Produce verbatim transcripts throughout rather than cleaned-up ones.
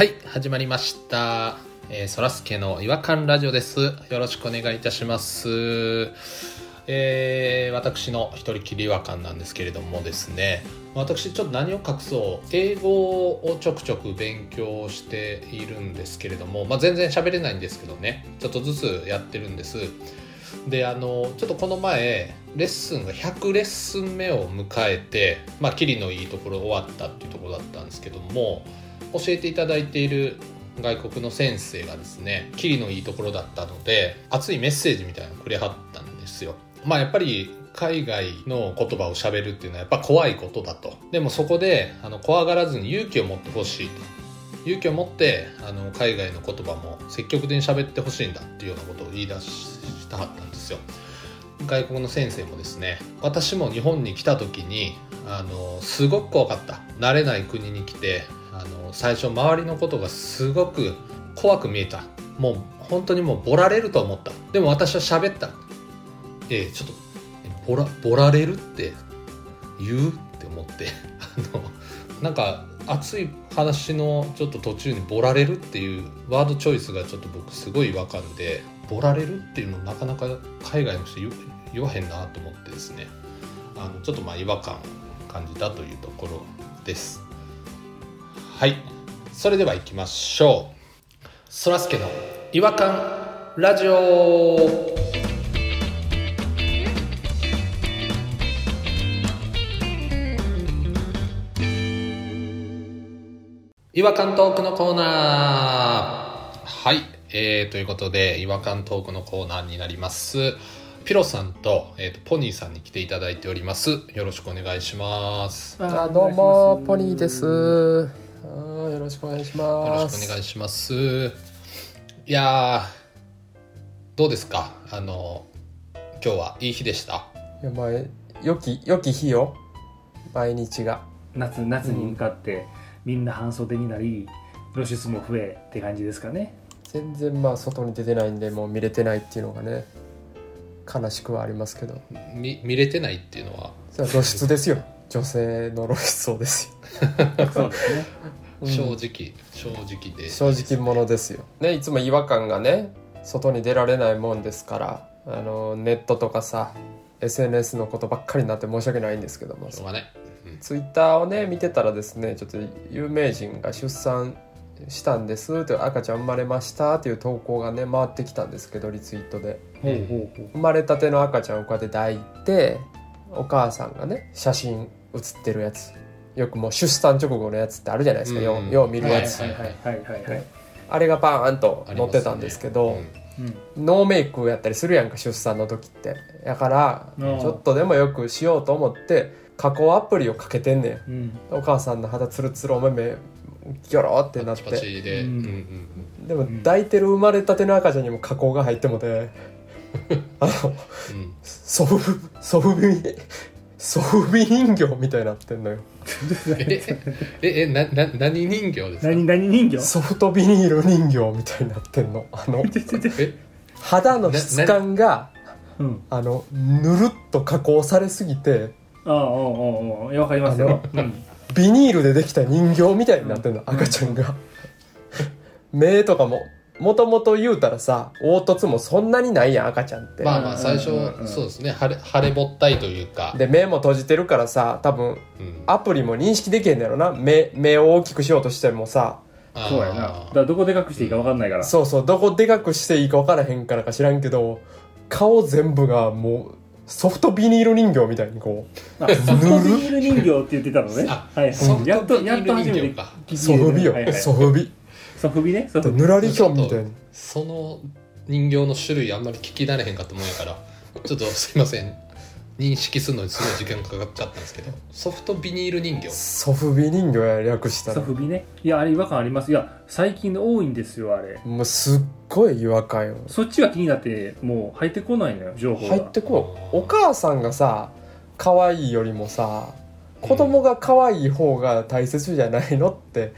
はい、始まりました、えー、そらすけの違和感ラジオです。よろしくお願いいたします、えー、私の一人きり違和感なんですけれどもですね、私ちょっと何を隠そう、英語をちょくちょく勉強しているんですけれども、まあ、全然喋れないんですけどね、ちょっとずつやってるんです。で、あのちょっとこの前レッスンがひゃくレッスン目を迎えて、まあキリのいいところ終わったっていうところだったんですけども、教えていただいている外国の先生がですね、キリのいいところだったので熱いメッセージみたいなのくれはったんですよ。まあやっぱり海外の言葉を喋るっていうのはやっぱ怖いことだと。でもそこであの怖がらずに勇気を持ってほしいと。勇気を持ってあの海外の言葉も積極的に喋ってほしいんだっていうようなことを言い出したかったんですよ。外国の先生もですね、私も日本に来た時にあのすごく怖かった。慣れない国に来てあの最初周りのことがすごく怖く見えた。もう本当にもうボラれると思った。でも私は喋った。えー、ちょっとボラ、ボラれるって言うって思ってあのなんか熱い話のちょっと途中にボラれるっていうワードチョイスがちょっと僕すごい違和感で、ボラれるっていうのなかなか海外の人言わへんなと思ってですね、あのちょっとまあ違和感を感じたというところです。はい、それではいきましょう。そらすけの違和感ラジオ。違和感トークのコーナー。はい、えー、ということで違和感トークのコーナーになります。ピロさん と,、えー、とポニーさんに来ていただいております。よろしくお願いします。あ、どうもポニーです。あ、よろしくお願いします。よろしくお願いします。いや、どうですか、あの今日はいい日でした？いや、まあ、良き良き日よ。毎日が夏、夏に向かって、うん、みんな半袖になり露出も増えって感じですかね。全然まあ外に出てないんでもう見れてないっていうのがね、悲しくはありますけど。見れてないっていうのは露出ですよ。女性の露出ですよ。そうですね、うん、正直正直で正直者ですよね。いつも違和感がね、外に出られないもんですから、あのネットとかさ エスエヌエス のことばっかりになって申し訳ないんですけども、しょうがない。ツイッターをね見てたらですね、ちょっと有名人が出産したんですと、赤ちゃん生まれましたという投稿がね回ってきたんですけど、リツイートで、ほうほうほう、生まれたての赤ちゃんをこうやって抱いて、お母さんがね写真写ってるやつ、よくもう出産直後のやつってあるじゃないですか、うん、よう見るやつ、あれがバーンと載ってたんですけど、うん、ノーメイクやったりするやんか、出産の時って。だからちょっとでもよくしようと思って加工アプリをかけてんねん、うん、お母さんの肌ツルツル、お目目ギョロってなってパチパチで、うんうん、でも抱いてる生まれたての赤ちゃんにも加工が入ってもて、うん、あの、うん、ソフビソフビ人形みたいになってんのよ。えええなな何人形ですか？何何人形？ソフトビニール人形みたいになってんの。あの肌の質感が、うん、あのぬるっと加工されすぎて、ああ、おうおうおう、わかりますよ、うん、ビニールでできた人形みたいになってるの、うん、赤ちゃんが目とかももともと言うたらさ、凹凸もそんなにないやん赤ちゃんって。まあまあ最初、うん、そうですね、腫れ、腫れぼったいというかで、目も閉じてるからさ、多分アプリも認識できへんだろうな、目、目を大きくしようとしてもさ。そうやな、だからどこでかくしていいか分かんないから、うん、そうそう、どこでかくしていいか分からへんからか知らんけど、顔全部がもうソフトビニール人形みたいにこう、あ、ソフトビニール人形って言ってたのね。あ、はい、うん、やっとやっと初めて聞いて、ソフビよ、はいはい、ソフビソフビね、ソフビぬらりひょんみたいに。その人形の種類あんまり聞き慣れへんかったもんやからちょっとすいません、認識するのにすごい時間かかっちゃったんですけど、ソフトビニール人形、ソフビ人形や、略したソフビね。いや、あれ違和感あります。いや、最近多いんですよあれ。もうすっごい違和感よ。そっちが気になってもう入ってこないのよ、情報が入ってこない。お母さんがさ可愛いよりもさ、子供が可愛い方が大切じゃないのって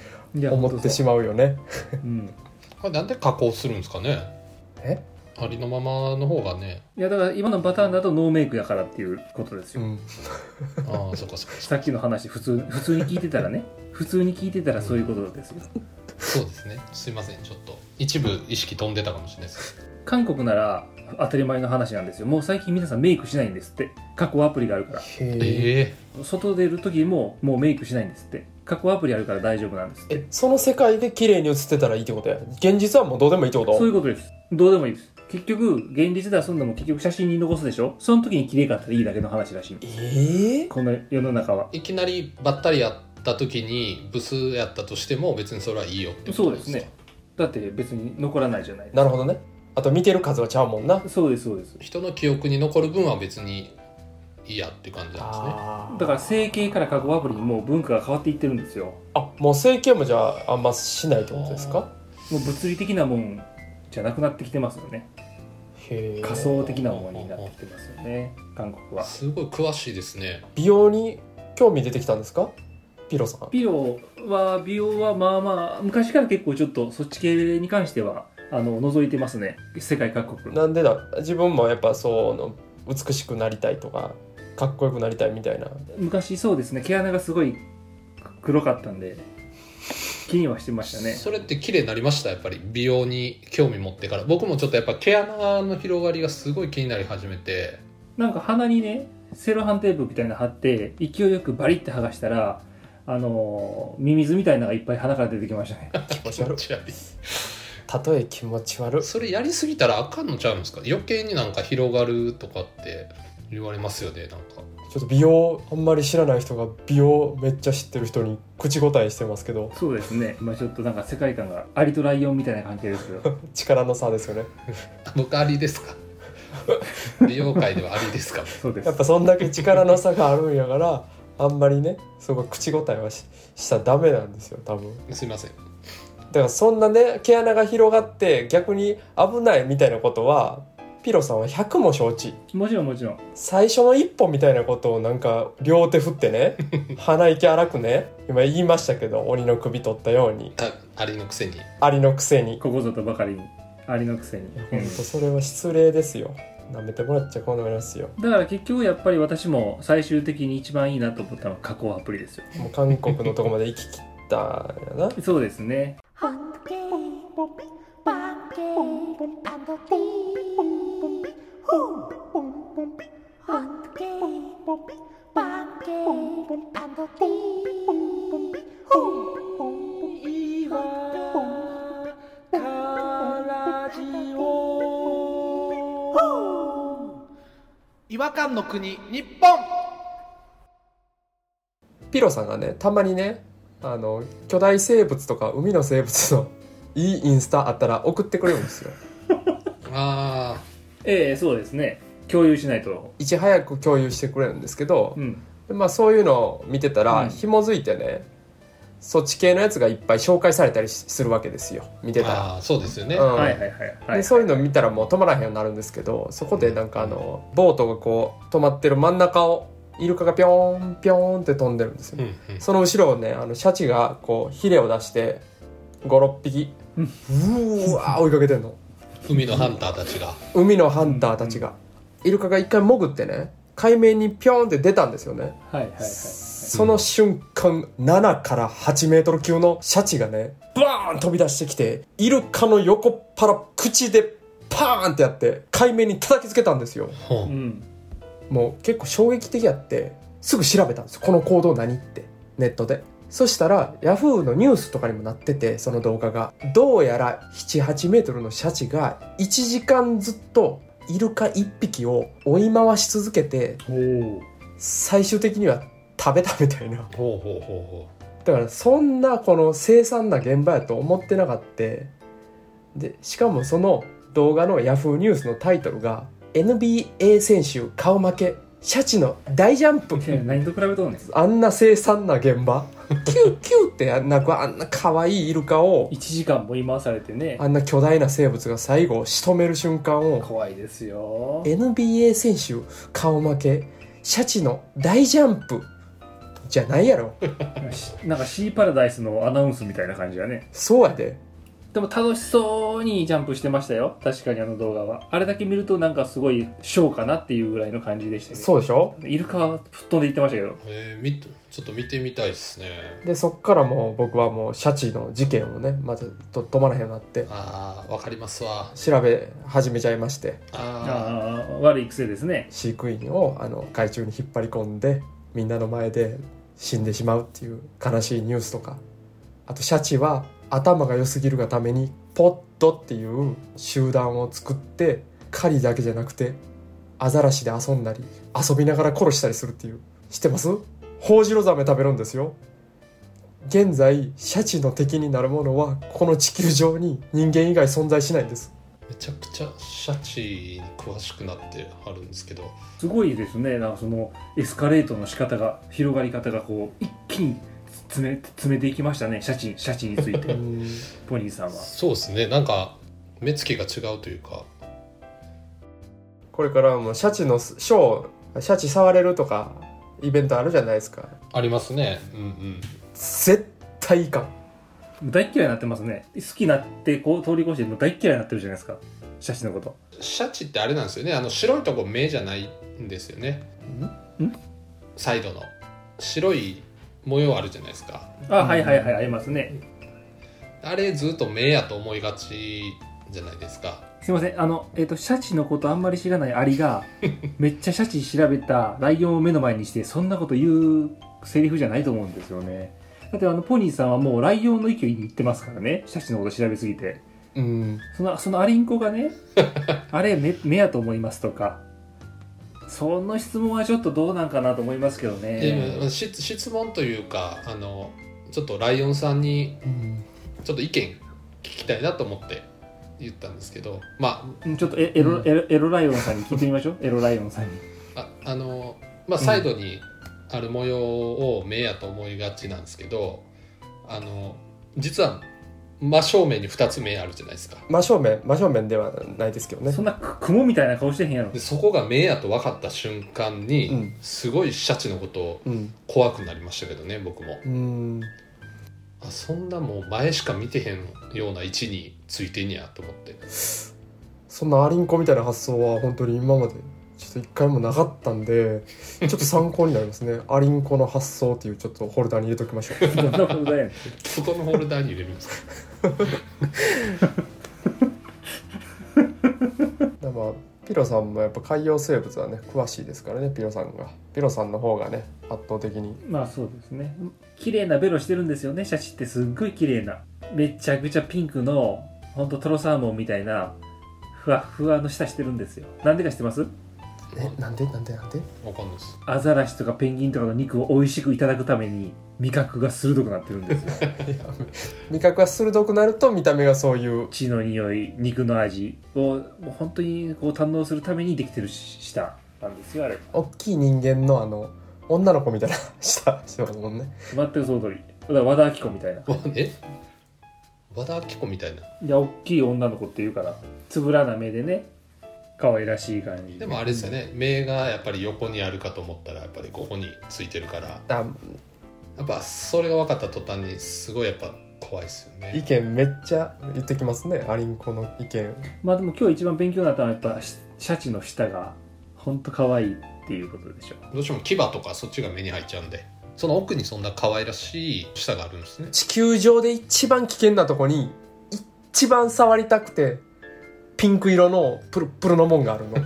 思ってしまうよね、うん、これなんで加工するんですかね。え、ありのままの方がね。いやだから今のパターンだとノーメイクやからっていうことですよ、うん、ああそっかそっか。さっきの話普通、普通に聞いてたらね、普通に聞いてたらそういうことですよ。そうですね、すいません、ちょっと一部意識飛んでたかもしれないです。韓国なら当たり前の話なんですよ。もう最近皆さんメイクしないんですって。加工アプリがあるから。へえ。外出る時ももうメイクしないんですって。加工アプリあるから大丈夫なんですって。え、その世界で綺麗に映ってたらいいってことや。現実はもうどうでもいいってこと。そういうことです。どうでもいいです。結局現実で遊んでも結局写真に残すでしょ。その時に綺麗かったらいいだけの話らしい。ええー、この世の中は。いきなりばったりやった時にブスやったとしても別にそれはいいよってことですか。そうですね。だって別に残らないじゃないですか。なるほどね。あと見てる数はちゃうもんな。そうですそうです。人の記憶に残る分は別にいいやって感じなんですね。だから整形から加工アプリにもう文化が変わっていってるんですよ。あ、もう整形もじゃああんましないってことですか。もう物理的なもんじゃなくなってきてますよね。へー。仮想的なものになってきてますよね。韓国はすごい詳しいですね。美容に興味出てきたんですか、ピロさん。ピロは美容はまあまあ昔から結構ちょっとそっち系に関してはあの覗いてますね、世界各国。なんでだ。自分もやっぱそうの美しくなりたいとかかっこよくなりたいみたいな。昔そうですね、毛穴がすごい黒かったんで気にはしてましたね。それって綺麗になりました、やっぱり美容に興味持ってから。僕もちょっとやっぱ毛穴の広がりがすごい気になり始めて、なんか鼻にねセロハンテープみたいなの貼って勢いよくバリって剥がしたらあのミミズみたいなのがいっぱい鼻から出てきましたね。気持ち悪いたとえ気持ち悪い。それやりすぎたらあかんのちゃうんですか。余計になんか広がるとかって言われますよね。なんかちょっと美容あんまり知らない人が美容めっちゃ知ってる人に口答えしてますけど。そうですね、まあ、ちょっとなんか世界観がアリとライオンみたいな関係ですけど力の差ですよね僕アリですか美容界ではアリですかそうです。やっぱそんだけ力の差があるんやからあんまりねそこ口答えは し, したらダメなんですよ多分。すいません。だからそんなね毛穴が広がって逆に危ないみたいなことはピロさんはひゃくも承知。もちろんもちろん。最初の一歩みたいなことをなんか両手振ってね鼻息荒くね今言いましたけど鬼の首取ったように。あ、アリのくせにアリのくせにここぞとばかりにアリのくせに。ほんとそれは失礼ですよ。なめてもらっちゃ困りますよ。だから結局やっぱり私も最終的に一番いいなと思ったのは加工アプリですよ。もう韓国のとこまで行き切ったやなそうですね。違和感の国日本。ピロさんがねたまにねあの巨大生物とか海の生物のいいインスタあったら送ってくれるんですよああ、ええ、そうですね。共有しないと。いち早く共有してくれるんですけど、うん、でまあそういうのを見てたら、うん、紐づいてねそっち系のやつがいっぱい紹介されたりするわけですよ見てたら。あ、そうですよね、うん、はいはいはいはい。でそういうの見たらもう止まらへんようになるんですけど、そこでなんかあの、うん、ボートがこう止まってる真ん中をイルカがピョーンピョーンって飛んでるんですよ、うんうん、その後ろをねあのシャチがこうヒレを出してごろっぴき、うん、うわ追いかけてんの海のハンターたちが海のハンターたちが、うん、イルカが一回潜ってね海面にピョーンって出たんですよね、はいはいはいはい、その瞬間ななからはちメートル級のシャチがねバーン飛び出してきてイルカの横っ腹口でパーンってやって海面に叩きつけたんですよ、うん、もう結構衝撃的やってすぐ調べたんですよこの行動何ってネットで。そしたらヤフーのニュースとかにもなっててその動画がどうやらななはちメートルのシャチがいちじかんずっとイルカいっぴきを追い回し続けて最終的には食べたみたいな。ほうほうほうほう。だからそんなこの凄惨な現場やと思ってなかった。でしかもその動画のヤフーニュースのタイトルが エヌビーエー 選手顔負けシャチの大ジャンプ。何と比べとんねん。あんな凄惨な現場キューキューってなんかあんな可愛いイルカをいちじかんも追い回されてねあんな巨大な生物が最後仕留める瞬間を怖いですよ。 エヌビーエー 選手顔負けシャチの大ジャンプじゃないやろなんかシーパラダイスのアナウンスみたいな感じやね。そうやで。でも楽しそうにジャンプしてましたよ。確かにあの動画は。あれだけ見るとなんかすごいショーかなっていうぐらいの感じでしたね。そうでしょ？イルカは吹っ飛んでいってましたけど。えー、みちょっと見てみたいですね。で、そっからもう僕はもうシャチの事件をね、まずと止まらへんようになって。ああ、わかりますわ。調べ始めちゃいまして。ああ、悪い癖ですね。飼育員をあの海中に引っ張り込んで、みんなの前で死んでしまうっていう悲しいニュースとか。あとシャチは頭が良すぎるがためにポッドっていう集団を作って狩りだけじゃなくてアザラシで遊んだり遊びながら殺したりするっていう。知ってます？ホオジロザメ食べるんですよ。現在シャチの敵になるものはこの地球上に人間以外存在しないんです。めちゃくちゃシャチに詳しくなってあるんですけど、すごいですね。なんかそのエスカレートの仕方が、広がり方がこう一気に詰め、詰めていきましたね。シャチ、シャチについてポニーさんは。そうですね。なんか目つきが違うというか、これからもシャチのショー、シャチ触れるとかイベントあるじゃないですか。ありますね、うんうん、絶対いかん。大嫌いになってますね。好きになってこう通り越しても大嫌いになってるじゃないですか、シャチのこと。シャチってあれなんですよね、あの白いとこ目じゃないんですよね。んんサイドの白い模様あるじゃないですか。あ、うん、はいはいはい、ありますね。あれずっと目やと思いがちじゃないですか。すいません、あの、えーと、シャチのことあんまり知らないアリがめっちゃシャチ調べたライオンを目の前にしてそんなこと言うセリフじゃないと思うんですよね。だってあのポニーさんはもうライオンの勢いに行ってますからね、シャチのこと調べすぎて。うん、その、そのアリンコがねあれ 目, 目やと思いますとか、その質問はちょっとどうなんかなと思いますけどね。で、質問というか、あのちょっとライオンさんにちょっと意見聞きたいなと思って言ったんですけど、まあちょっとエロ、うん、エロ、エロライオンさんに聞いてみましょうエロライオンさんに。あ、あの、まあ、サイドにある模様を目やと思いがちなんですけど、あの実は真正面にふたつ目あるじゃないですか。真正面、真正面ではないですけどね。そんな雲みたいな顔してへんやろ。でそこが目やと分かった瞬間に、うん、すごいシャチのことを怖くなりましたけどね、うん、僕も。うーん、あ、そんなもう前しか見てへんような位置についてんやと思って。そんなアリンコみたいな発想は本当に今までちょっと一回もなかったんでちょっと参考になりますねアリンコの発想っていう、ちょっとホルダーに入れときましょう。どんなホルダーやん。そこのホルダーに入れるんですかでもピロさんもやっぱ海洋生物はね詳しいですからね。ピロさんがピロさんの方がね圧倒的に。まあそうですね。綺麗なベロしてるんですよね、シャチって。すっごい綺麗な、めちゃくちゃピンクのほんとトロサーモンみたいなふわふわの舌してるんですよ。なんでか知ってます？え、なんでなんでなんで？わかんないです。アザラシとかペンギンとかの肉を美味しくいただくために味覚が鋭くなってるんですよ味覚が鋭くなると見た目がそういう血の匂い、肉の味を本当にこう堪能するためにできてる舌なんですよ、あれ。大きい人間のあの女の子みたいな舌してますもんね。全くその通り。だから和田アキ子みたいな。え？和田アキ子みたいな。いや、大きい女の子っていうから、つぶらな目でね、可愛らしい感じ。でもあれですよね、目がやっぱり横にあるかと思ったらやっぱりここについてるから、やっぱそれが分かった途端にすごいやっぱ怖いですよね。意見めっちゃ言ってきますね、アリンコの意見。まあでも今日一番勉強になったのはやっぱシャチの舌がほんと可愛いっていうことでしょ。どうしても牙とかそっちが目に入っちゃうんで、その奥にそんな可愛らしい舌があるんですね。地球上で一番危険なとこに一番触りたくてピンク色のプルプルのもんがあるのな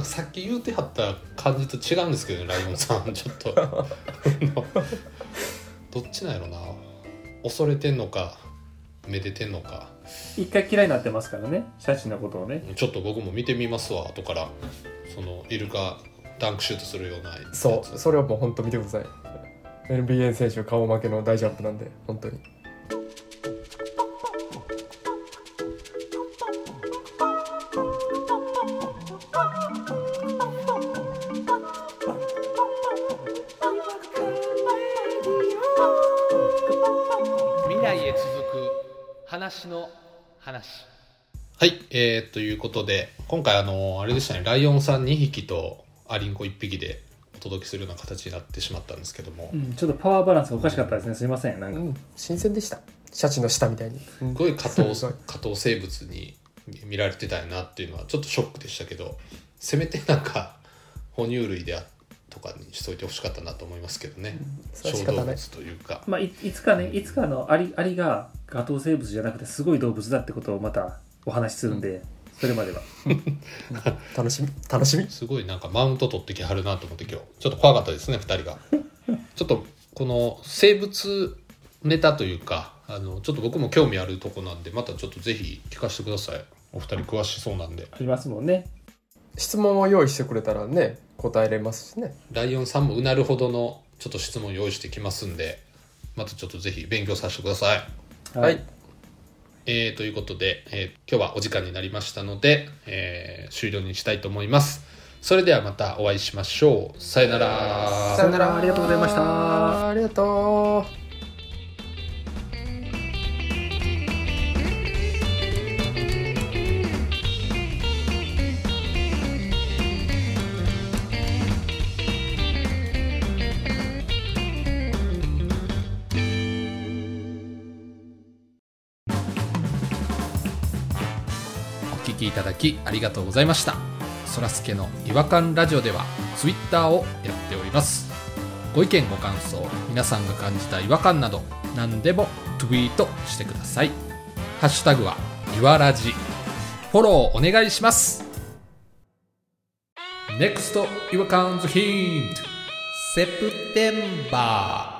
んかさっき言うてはった感じと違うんですけどね、ライオンさんちょっとどっちなんやろな、恐れてんのかめでてんのか。一回嫌いになってますからね、シャチのことをね。ちょっと僕も見てみますわ、後から。そのイルカダンクシュートするようなやつ。そう、それはもう本当見てください。 エヌビーエー 選手顔負けの大ジャンプなんで、本当に。話の話。はい、えー、ということで今回あのあれでしたね、ライオンさんにひきとアリンコいっぴきでお届けするような形になってしまったんですけども、うん、ちょっとパワーバランスがおかしかったですね、うん、すいません。なんか、うん、新鮮でした。シャチの舌みたいにすごい下等下等生物に見られてたよなっていうのはちょっとショックでしたけど、せめてなんか哺乳類であとかにしといてほしかったなと思いますけどね、うん、小動物というか、まあ、い, いつかねいつかのアリ、アリが下等生物じゃなくてすごい動物だってことをまたお話しするんで、うん、それまでは楽しみ楽しみ。すごいなんかマウント取ってきはるなと思って今日ちょっと怖かったですねふたりがちょっとこの生物ネタというかあのちょっと僕も興味あるとこなんでまたちょっとぜひ聞かせてください。お二人詳しそうなんでありますもんね。質問を用意してくれたらね答えれますしね。ライオンさんもうなるほどのちょっと質問用意してきますんでまたちょっとぜひ勉強させてください。はい、はい、えー、ということで、えー、今日はお時間になりましたので、えー、終了にしたいと思います。それではまたお会いしましょう。さよなら。さよなら。ありがとうございました。ありがとう。いただきありがとうございました。そらすけの違和感ラジオではツイッターをやっております。ご意見ご感想、皆さんが感じた違和感など何でもツイートしてください。ハッシュタグはいわらじ、フォローお願いします。 ネクスト 違和感ズヒント セプテンバー